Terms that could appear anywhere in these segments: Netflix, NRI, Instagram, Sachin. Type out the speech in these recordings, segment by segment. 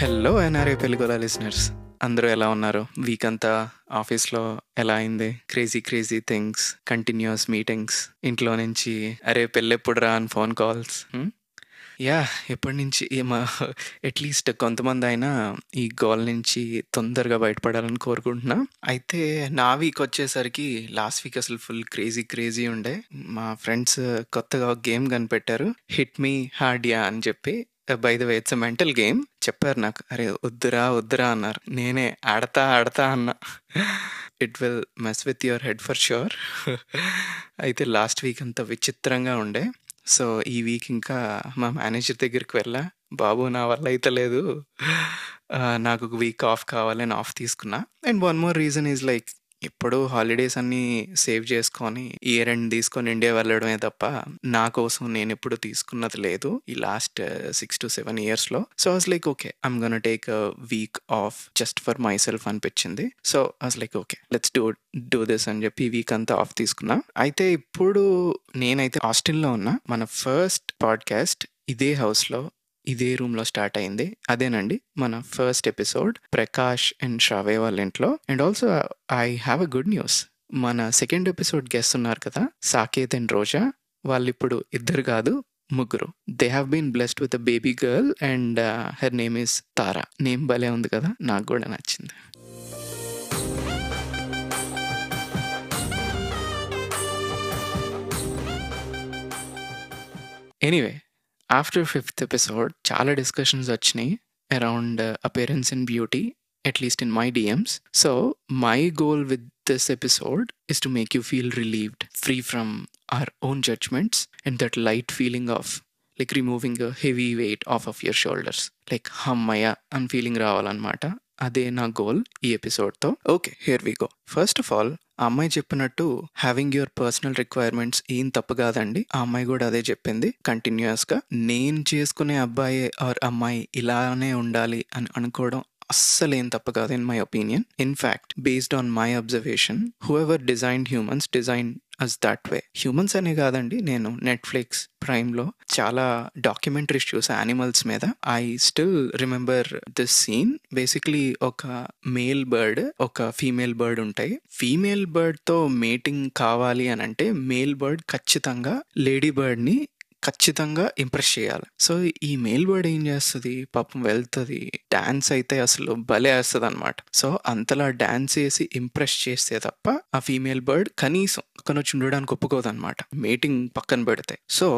Hello NRI పెళ్ళిగోల listeners, అందరూ ఎలా ఉన్నారు? వీక్ అంతా ఆఫీస్లో ఎలా అయింది? Crazy crazy things, continuous meetings, ఇంట్లో నుంచి అరే పెళ్ళెప్పుడు రా అని ఫోన్ కాల్స్. యా, ఎప్పటి నుంచి అట్లీస్ట్ కొంతమంది అయినా ఈ గోల్ నుంచి తొందరగా బయటపడాలని కోరుకుంటున్నా. అయితే నా వీక్ వచ్చేసరికి లాస్ట్ వీక్ అసలు ఫుల్ క్రేజీ క్రేజీ ఉండే. మా ఫ్రెండ్స్ కొత్తగా ఒక గేమ్ కనిపెట్టారు, హిట్ మీ హార్డ్ యా అని చెప్పి. By the way, it's a mental game. చెప్పారు నాకు, అరే వద్దురా అన్నారు. నేనే ఆడతా అన్నా. It will mess with your head for sure. అయితే లాస్ట్ వీక్ అంతా విచిత్రంగా ఉండే. సో ఈ వీక్ ఇంకా మా మేనేజర్ దగ్గరికి వెళ్ళా, బాబు నా వల్ల అయితే లేదు, నాకు ఒక వీక్ ఆఫ్ కావాలి అని ఆఫ్ తీసుకున్నా. And one more reason is like, ఎప్పుడు హాలిడేస్ అన్నీ సేవ్ చేసుకొని ఇయర్ ఎండ్ తీసుకొని ఇండియా వెళ్ళడమే తప్ప నా కోసం నేను ఎప్పుడు తీసుకున్నది లేదు ఈ last 6 to 7 years. So was like, okay I'm gonna take a week off just for myself అనిపించింది. So was like, okay let's do this అని చెప్పి ఈ వీక్ అంతా ఆఫ్ తీసుకున్నా. అయితే ఇప్పుడు నేనైతే హాస్టల్లో ఉన్నా. మన ఫస్ట్ పాడ్కాస్ట్ ఇదే హౌస్లో ఇదే రూమ్లో స్టార్ట్ అయింది. అదేనండి మన ఫస్ట్ ఎపిసోడ్, ప్రకాష్ అండ్ శ్రావే వాళ్ళ ఇంట్లో. And also I have a good news. మన సెకండ్ ఎపిసోడ్ గెస్ట్ ఉన్నారు కదా, సాకేత్ అండ్ రోజా. వాళ్ళు ఇప్పుడు ఇద్దరు కాదు, ముగ్గురు. They have been blessed with a baby girl and her name is Tara. Name భలే ఉంది కదా, నాకు కూడా నచ్చింది. ఎనీవే, ఆఫ్టర్ ఫిఫ్త్ ఎపిసోడ్ చాలా డిస్కషన్స్ వచ్చినాయి around appearance and beauty, at least in my DMs. So my goal with this episode is to make you feel relieved, free from our own judgements and that light feeling of like removing a heavy weight of of your shoulders, like హమ్మయ్య అని feeling రావాలన్నమాట. అదే నా goal ఈ ఎపిసోడ్తో. Okay, here we go. First of all, ఆ అమ్మాయి చెప్పినట్టు హ్యావింగ్ యువర్ పర్సనల్ రిక్వైర్మెంట్స్ ఏం తప్పు కాదండి. ఆ అమ్మాయి కూడా అదే చెప్పింది కంటిన్యూస్గా. నేను చేసుకునే అబ్బాయి ఆర్ అమ్మాయి ఇలానే ఉండాలి అని అనుకోవడం అస్సలేం తప్పు కాదు in my opinion. In fact based on my observation, whoever designed humans design us that way. Humans అనే కాదండి, నేను నెట్ఫ్లిక్స్, ప్రైమ్లో చాలా డాక్యుమెంటరీస్ చూసా యానిమల్స్ మీద. I still remember this scene. Basically ఒక మేల్ బర్డ్, ఒక ఫీమేల్ బర్డ్ ఉంటాయి. ఫీమేల్ బర్డ్తో మేటింగ్ కావాలి అని అంటే మేల్ బర్డ్ ఖచ్చితంగా లేడీ బర్డ్ని ఖచ్చితంగా ఇంప్రెస్ చేయాలి. సో ఈ మేల్ బర్డ్ ఏం చేస్తుంది, పాపం వెళ్తుంది, డాన్స్ అయితే అసలు భలే వేస్తుంది అనమాట. సో అంతలా డాన్స్ చేసి ఇంప్రెస్ చేస్తే తప్ప ఆ ఫీమేల్ బర్డ్ కనీసం పక్కన వచ్చి ఉండడానికి ఒప్పుకోదనమాట, మేటింగ్ పక్కన పెడితే. సో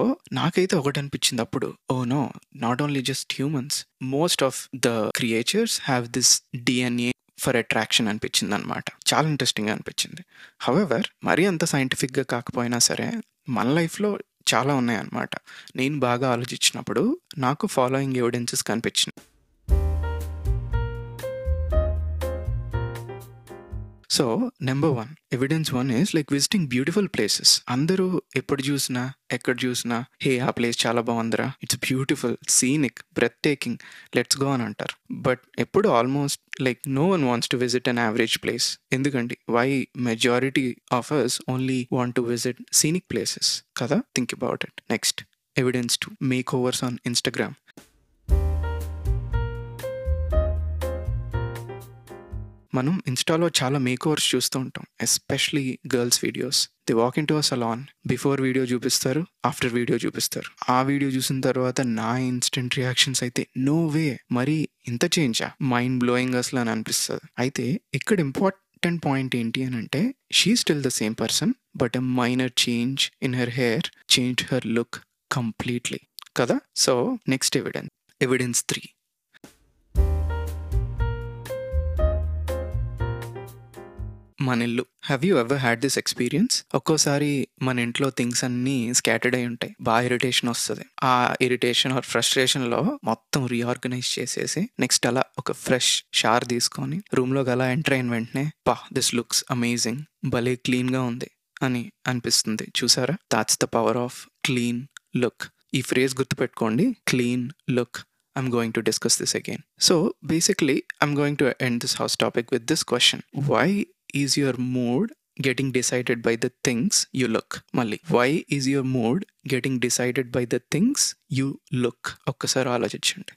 నాకైతే ఒకటి అనిపించింది అప్పుడు, oh no, not only just humans, most of the creatures have this DNA for attraction అనిపించింది అనమాట. చాలా ఇంట్రెస్టింగ్ అనిపించింది. హౌఎవర్, మరీ అంత సైంటిఫిక్గా కాకపోయినా సరే మన లైఫ్లో చాలా ఉన్నాయన్నమాట. నేను బాగా ఆలోచించినప్పుడు నాకు ఫాలోయింగ్ ఎవిడెన్సెస్ కనిపించినాయి. So number 1 evidence 1 is like visiting beautiful places. అందరూ ఎప్పుడు చూసినా ఎక్కడ చూసినా హే ఆ ప్లేస్ చాలా బాగుందిరా, it's beautiful, scenic, breathtaking, let's go అని అంటారు. బట్ ఎప్పుడు almost like no one wants to visit an average place. ఎందుకండి, why majority of us only want to visit scenic places కదా? Think about it. Next evidence 2 makeovers on Instagram. మనం ఇన్స్టాలో చాలా makeovers చూస్తూ ఉంటాం, especially girls videos. The walk in to a salon, before video చూపిస్తారు, after video చూపిస్తారు. ఆ video చూసిన తర్వాత నా ఇన్స్టెంట్ రియాక్షన్స్ అయితే నో వే, మరి ఇంత చేంజా, మైండ్ బ్లోయింగ్ అసలు అని అనిపిస్తుంది. అయితే ఇక్కడ ఇంపార్టెంట్ పాయింట్ ఏంటి అని అంటే, she still the same person but a minor change in her hair change her look completely కదా. సో నెక్స్ట్ ఎవిడెన్స్ 3 మన ఇల్లు. Have you ever had this experience? ఒక్కోసారి మన ఇంట్లో థింగ్స్ అన్నీ స్కాటర్డ్ అయి ఉంటాయి, బాగా ఇరిటేషన్ వస్తుంది. ఆ ఇరిటేషన్ ఆర్ ఫ్రస్ట్రేషన్లో మొత్తం రీఆర్గనైజ్ చేసేసి నెక్స్ట్ అలా ఒక ఫ్రెష్ షార్ తీసుకొని రూమ్లోకి అలా ఎంటర్ అయిన వెంటనే పా దిస్ లుక్స్ అమేజింగ్, భలే క్లీన్గా ఉంది అని అనిపిస్తుంది. చూసారా, that's the power of clean look. ఈ ఫ్రేజ్ గుర్తుపెట్టుకోండి, clean look. I'm going to discuss this again. So basically I'm going to end this house topic with this question. Why is your mood getting decided by the things you look? Malli, why is your mood getting decided by the things you look? Okkasari aalochichandi.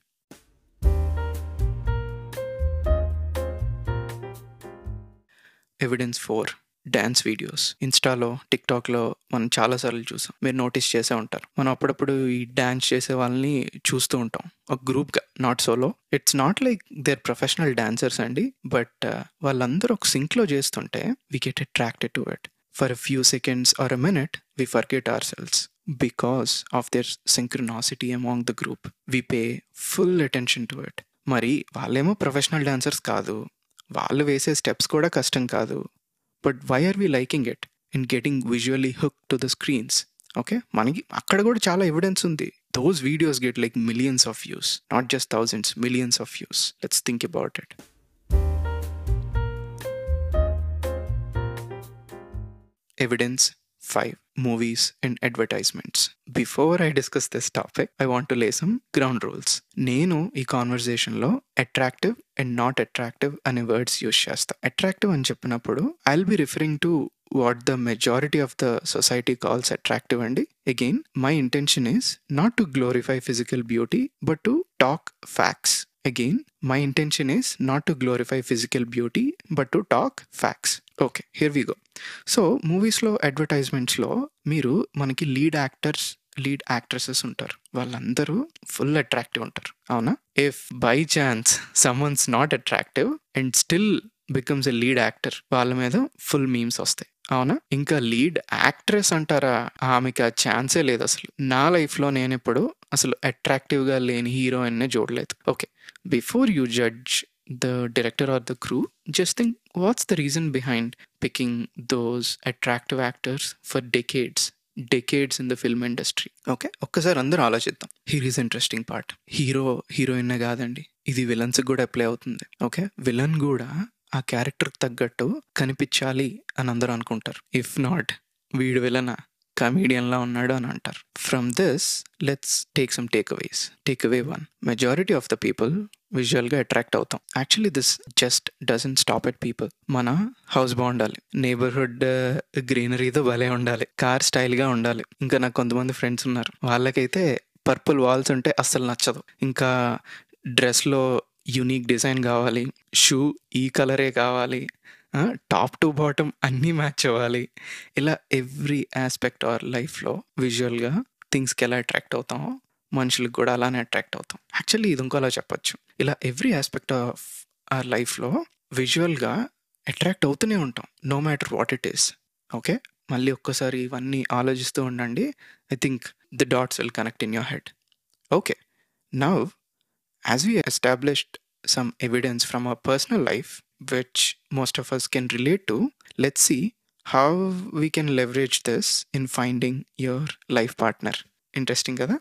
Evidence 4 dance videos ఇన్స్టాలో టిక్టాక్లో మనం చాలాసార్లు చూసాం, మీరు notice చేసే ఉంటారు. మనం అప్పుడప్పుడు ఈ డ్యాన్స్ చేసే వాళ్ళని చూస్తూ ఉంటాం ఒక గ్రూప్గా, not solo. It's not like there professional dancers అండి, బట్ వాళ్ళందరూ ఒక సింక్లో చేస్తుంటే we get attracted to it for few seconds or a minute. We forget ourselves because of their synchronicity among the group. We pay full attention to it. మరి వాళ్ళేమో professional dancers కాదు, వాళ్ళు వేసే steps కూడా కష్టం కాదు, but why are we liking it and getting visually hook to the screens? Okay, మనకి అక్కడ కూడా చాలా ఎవిడెన్స్ ఉంది. Those videos get like millions of views, not just thousands, millions of views. Let's think about it. Evidence 5 movies and advertisements. Before I discuss this topic I want to lay some ground rules. నేను ఈ కాన్వర్జేషన్లో attractive and not attractive అనే words use చేస్తా. Attractive అని చెప్పినప్పుడు I will be referring to what the majority of the society calls attractive అండి. Again my intention is not to glorify physical beauty but to talk facts. Again, my intention is not to glorify physical beauty, but to talk facts. Okay, here we go. So, movies lo, advertisements lo, meeru manaki lead actors, lead actresses untaru. Vallandaru full attractive untaru. Avuna? If by chance someone's not attractive and still becomes a lead actor, vaalla meeda full memes vastayi. అవునా? ఇంకా lead actress అంటారా? ఆమెకి ఆ ఛాన్సే లేదు అసలు. నా లైఫ్లో నేను ఎప్పుడు అసలు అట్రాక్టివ్గా లేని హీరోయిన్నే చూడలేదు. Okay, before you judge the director or the crew, just think what's the reason behind picking those attractive actors for decades in the film industry. Okay, ఒక్కసారి అందరూ ఆలోచిద్దాం. Here is interesting part. Hero హీరోయిన్నే కాదండి, ఇది విలన్స్కి కూడా apply అవుతుంది. Okay, villain కూడా ఆ క్యారెక్టర్కి తగ్గట్టు కనిపించాలి అని అందరూ అనుకుంటారు. ఇఫ్ నాట్, వీడు విలన కమీడియన్లా ఉన్నాడు అని అంటారు. From this let's take some takeaways. Takeaway 1, majority of the people విజువల్గా అట్రాక్ట్ అవుతాం. Actually this just dozen stop at people. మన హౌస్ బాగుండాలి, నేబర్హుడ్ గ్రీనరీతో భలే ఉండాలి, కార్ స్టైల్గా ఉండాలి. ఇంకా నాకు కొంతమంది ఫ్రెండ్స్ ఉన్నారు, వాళ్ళకైతే పర్పుల్ వాల్స్ ఉంటే అస్సలు నచ్చదు. ఇంకా డ్రెస్లో యూనిక్ డిజైన్ కావాలి, షూ ఈ కలరే కావాలి, టాప్ టు బాటమ్ అన్నీ మ్యాచ్ అవ్వాలి. ఇలా ఎవ్రీ ఆస్పెక్ట్ ఆర్ లైఫ్లో విజువల్గా థింగ్స్కి ఎలా అట్రాక్ట్ అవుతామో మనుషులకు కూడా అలానే అట్రాక్ట్ అవుతాం. యాక్చువల్లీ ఇది ఇంకోలా చెప్పచ్చు, ఇలా ఎవ్రీ ఆస్పెక్ట్ ఆఫ్ ఆర్ లైఫ్లో విజువల్గా అట్రాక్ట్ అవుతూనే ఉంటాం, no matter what it is. Okay, మళ్ళీ ఒక్కసారి ఇవన్నీ ఆలోచిస్తూ ఉండండి. I think the dots will connect in your head. Okay, now as we established some evidence from our personal life which most of us can relate to, let's see how we can leverage this in finding your life partner. Interesting kada?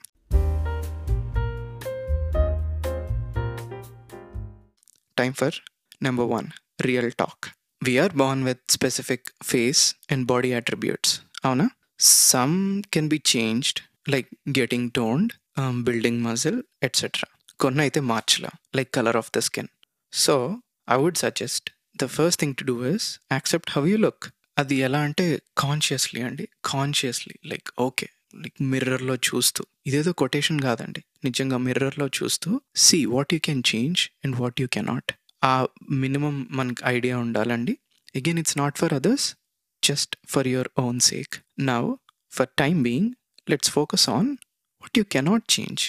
Time for number 1, real talk. We are born with specific face and body attributes. Avuna? Some can be changed, like getting toned, building muscle, etc. కొన్ని అయితే మార్చలా, like colour of the skin. So I would suggest the first thing to do is accept how you look. అది ఎలా అంటే consciously అండి, consciously. Like okay, like మిర్రర్లో చూస్తూ, ఇదేదో కొటేషన్ కాదండి, నిజంగా మిర్రర్లో చూస్తూ see what you can change and what you cannot. ఆ మినిమం మనకు ఐడియా ఉండాలండి. Again it's not for others, just for your own sake. Now for time being let's focus on what you cannot change.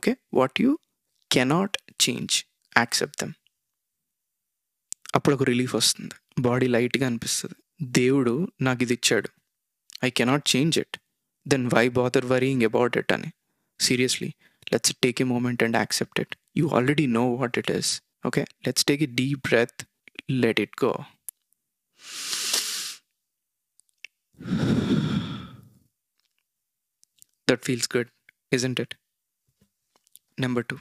Okay, what you cannot change, accept them. అప్పుడు ఒక relief వస్తుంది, body లైట్గా అనిపిస్తుంది. దేవుడు నాకు ఇది ఇచ్చాడు, I cannot change it, then why bother worrying about it అని. Seriously, let's take a moment and accept it. You already know what it is. Okay, let's take a deep breath, let it go. That feels good, isn't it? Number 2,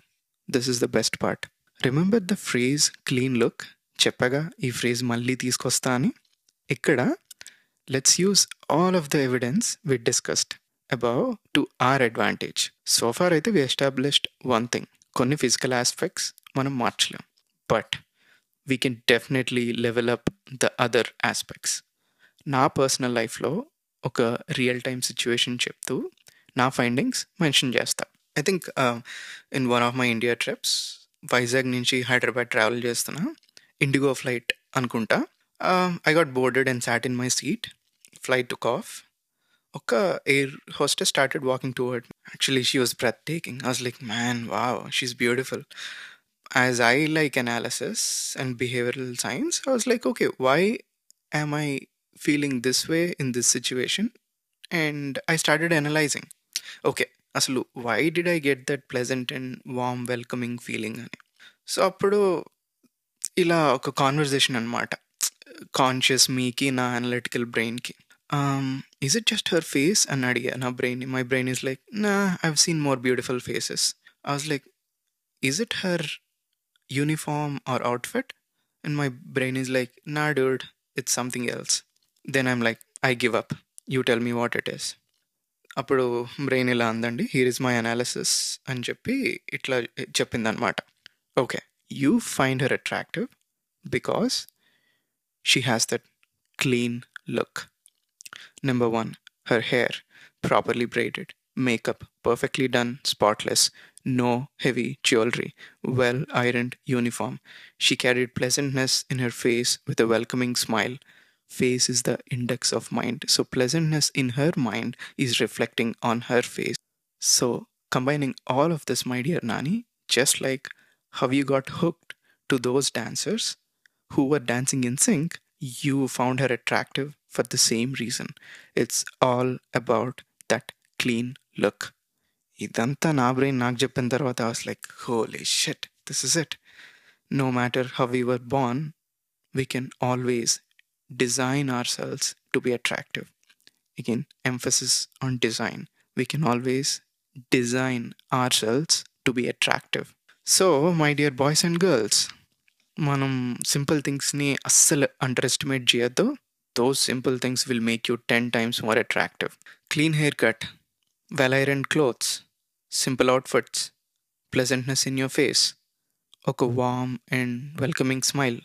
this is the best part. Remember the phrase clean look? Cheppaga ee phrase malli teeskostani. Ikkada let's use all of the evidence we discussed above to our advantage. So far aithe we established one thing, konni physical aspects manam marchalam, but we can definitely level up the other aspects. Na personal life lo oka real time situation cheptu na findings mention chesta. I think in one of my India trips, Vizag నుంచి Hyderabad travel చేస్తున్నా, IndiGo flight అనుకుంటా. I got boarded and sat in my seat. Flight took off. Oka air hostess started walking toward me. Actually, she was breathtaking. I was like, man, wow, she's beautiful. As I like analysis and behavioral science, I was like, okay, why am I feeling this way in this situation? And I started analyzing. Okay, asalu, why did I get that pleasant and warm, welcoming feeling? So, appudu ila oka conversation anamata. Conscious meeki na analytical brain ki. Is it just her face? And adiga na brain. My brain is like, nah, I've seen more beautiful faces. I was like, is it her uniform or outfit? And my brain is like, nah, dude, it's something else. Then I'm like, I give up. You tell me what it is. అప్పుడు brain ఇలా అందండి, here is my analysis అని చెప్పి ఇట్లా చెప్పిందనమాట. Okay, you find her attractive because she has that clean look. Number one, her hair properly braided, makeup perfectly done, spotless, no heavy jewelry, well ironed uniform. She carried pleasantness in her face with a welcoming smile. Face is the index of mind, so pleasantness in her mind is reflecting on her face. So combining all of this, my dear Nani, just like how you got hooked to those dancers who were dancing in sync, you found her attractive for the same reason. It's all about that clean look. Idanta na brain nak cheppin tarvata I was like, holy shit, this is it. No matter how we were born, we can always design ourselves to be attractive. Again, emphasis on design. We can always design ourselves to be attractive. So, my dear boys and girls, manam simple things ni assal underestimate cheyaddu. Those simple things will make you 10 times more attractive. Clean haircut, well-ironed clothes, simple outfits, pleasantness in your face, oka warm and welcoming smile.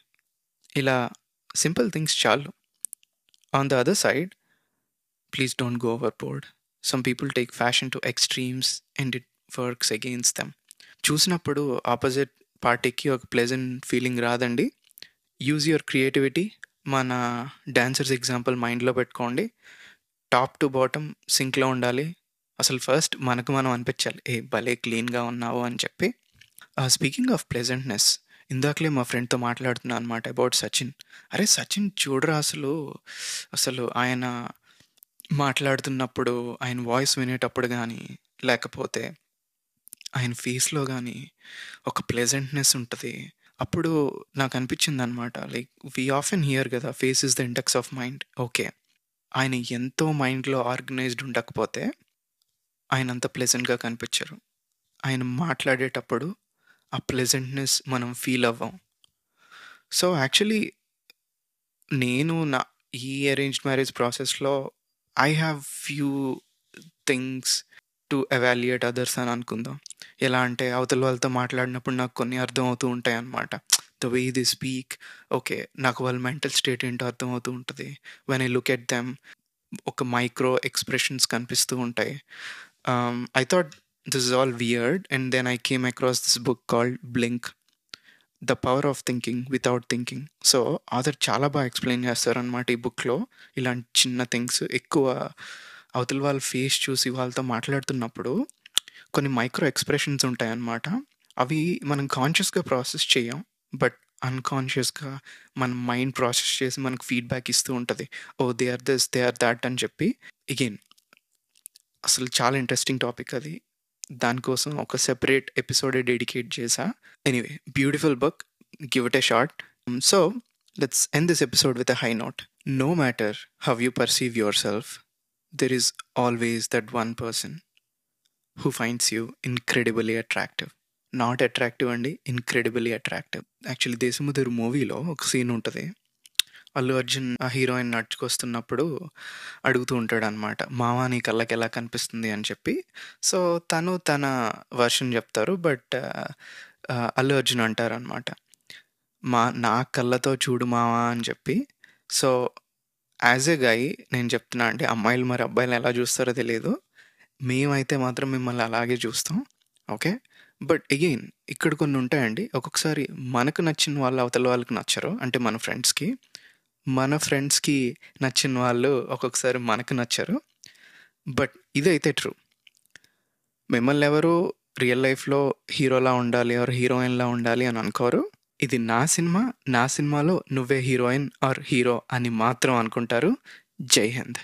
Ila simple things chalu. On the other side, please don't go overboard. Some people take fashion to extremes and it works against them. Choosinapudu opposite party ki oka pleasant feeling raadandi. Use your creativity. Mana dancers example mind lo pettukondi. Top to bottom sync lo undali. Asalu first manaku manam anpichali, eh bale clean ga unnao ani cheppi. Speaking of pleasantness, ఇందాకలే మా ఫ్రెండ్తో మాట్లాడుతున్నాను అనమాట about Sachin. అరే సచిన్ చూడరా, అసలు ఆయన మాట్లాడుతున్నప్పుడు, ఆయన వాయిస్ వినేటప్పుడు కానీ, లేకపోతే ఆయన ఫేస్లో కానీ ఒక ప్లెజెంట్నెస్ ఉంటుంది. అప్పుడు నాకు అనిపించింది అనమాట, లైక్ వీ ఆఫెన్ హియర్ కదా, face is the index of mind. Okay, ఆయన ఎంతో మైండ్లో ఆర్గనైజ్డ్ ఉండకపోతే ఆయన అంత ప్లెజెంట్గా కనిపించరు. ఆయన మాట్లాడేటప్పుడు ఆ ప్లెజెంట్నెస్ మనం ఫీల్ అవ్వం. సో యాక్చువల్లీ నేను నా ఈ అరేంజ్డ్ మ్యారేజ్ ప్రాసెస్లో I have few things to evaluate others అని అనుకుందాం. ఎలా అంటే, అవతల వాళ్ళతో మాట్లాడినప్పుడు నాకు కొన్ని అర్థం అవుతూ ఉంటాయి అన్నమాట. The way they speak, okay, నాకు వాళ్ళ మెంటల్ స్టేట్ ఏంటో అర్థం అవుతూ ఉంటుంది. When I look at them, ఒక మైక్రో ఎక్స్ప్రెషన్స్ కనిపిస్తూ ఉంటాయి. I thought this is all weird, and then I came across this book called Blink, The Power of Thinking Without Thinking. So, author chala ba explain chestaru anamata ee book lo ilanti chinna things ekkuva avatal vaal face chusi vaalto maatladutunnappudu konni micro expressions untayi anamata. Avi manam conscious ga process cheyam, but unconscious ga man mind process chesi manaku feedback istu untadi. Oh, they are this, they are that ani cheppi. Again, asalu chala interesting topic adi. దానికోసం ఒక separate episode dedicate చేసా. Anyway, beautiful book, give it a shot. So let's end this episode with a high note. No matter how you perceive your self, there is always that one person who finds you incredibly attractive. Not attractive అండి, incredibly attractive. Actually Desamuduru మూవీలో ఒక scene ఉంటుంది. అల్లు అర్జున్ ఆ heroine నడుచుకొస్తున్నప్పుడు అడుగుతూ ఉంటాడు అనమాట, మావా నీ కళ్ళకి ఎలా కనిపిస్తుంది అని చెప్పి. సో తను తన వర్షన్ చెప్తారు, బట్ అల్లు అర్జున్ అంటారు అనమాట, నా కళ్ళతో చూడు మావా అని చెప్పి. సో యాజ్ ఎ గై నేను చెప్తున్నా, అంటే అమ్మాయిలు మరి అబ్బాయిలు ఎలా చూస్తారో తెలియదు, మేమైతే మాత్రం మిమ్మల్ని అలాగే చూస్తాం. ఓకే, బట్ అగైన్ ఇక్కడ కొన్ని ఉంటాయండి. ఒక్కొక్కసారి మనకు నచ్చిన వాళ్ళు అవతల వాళ్ళకి నచ్చరు, అంటే మన ఫ్రెండ్స్కి. మన ఫ్రెండ్స్కి నచ్చిన వాళ్ళు ఒక్కొక్కసారి మనకు నచ్చరు. బట్ ఇదైతే ట్రూ. మిమ్మల్ని ఎవరు రియల్ లైఫ్లో హీరోలా ఉండాలి ఆర్ హీరోయిన్లా ఉండాలి అని అనుకోరు. ఇది నా సినిమా, నా సినిమాలో నువ్వే హీరోయిన్ ఆర్ హీరో అని మాత్రం అనుకుంటారు. జై హింద్.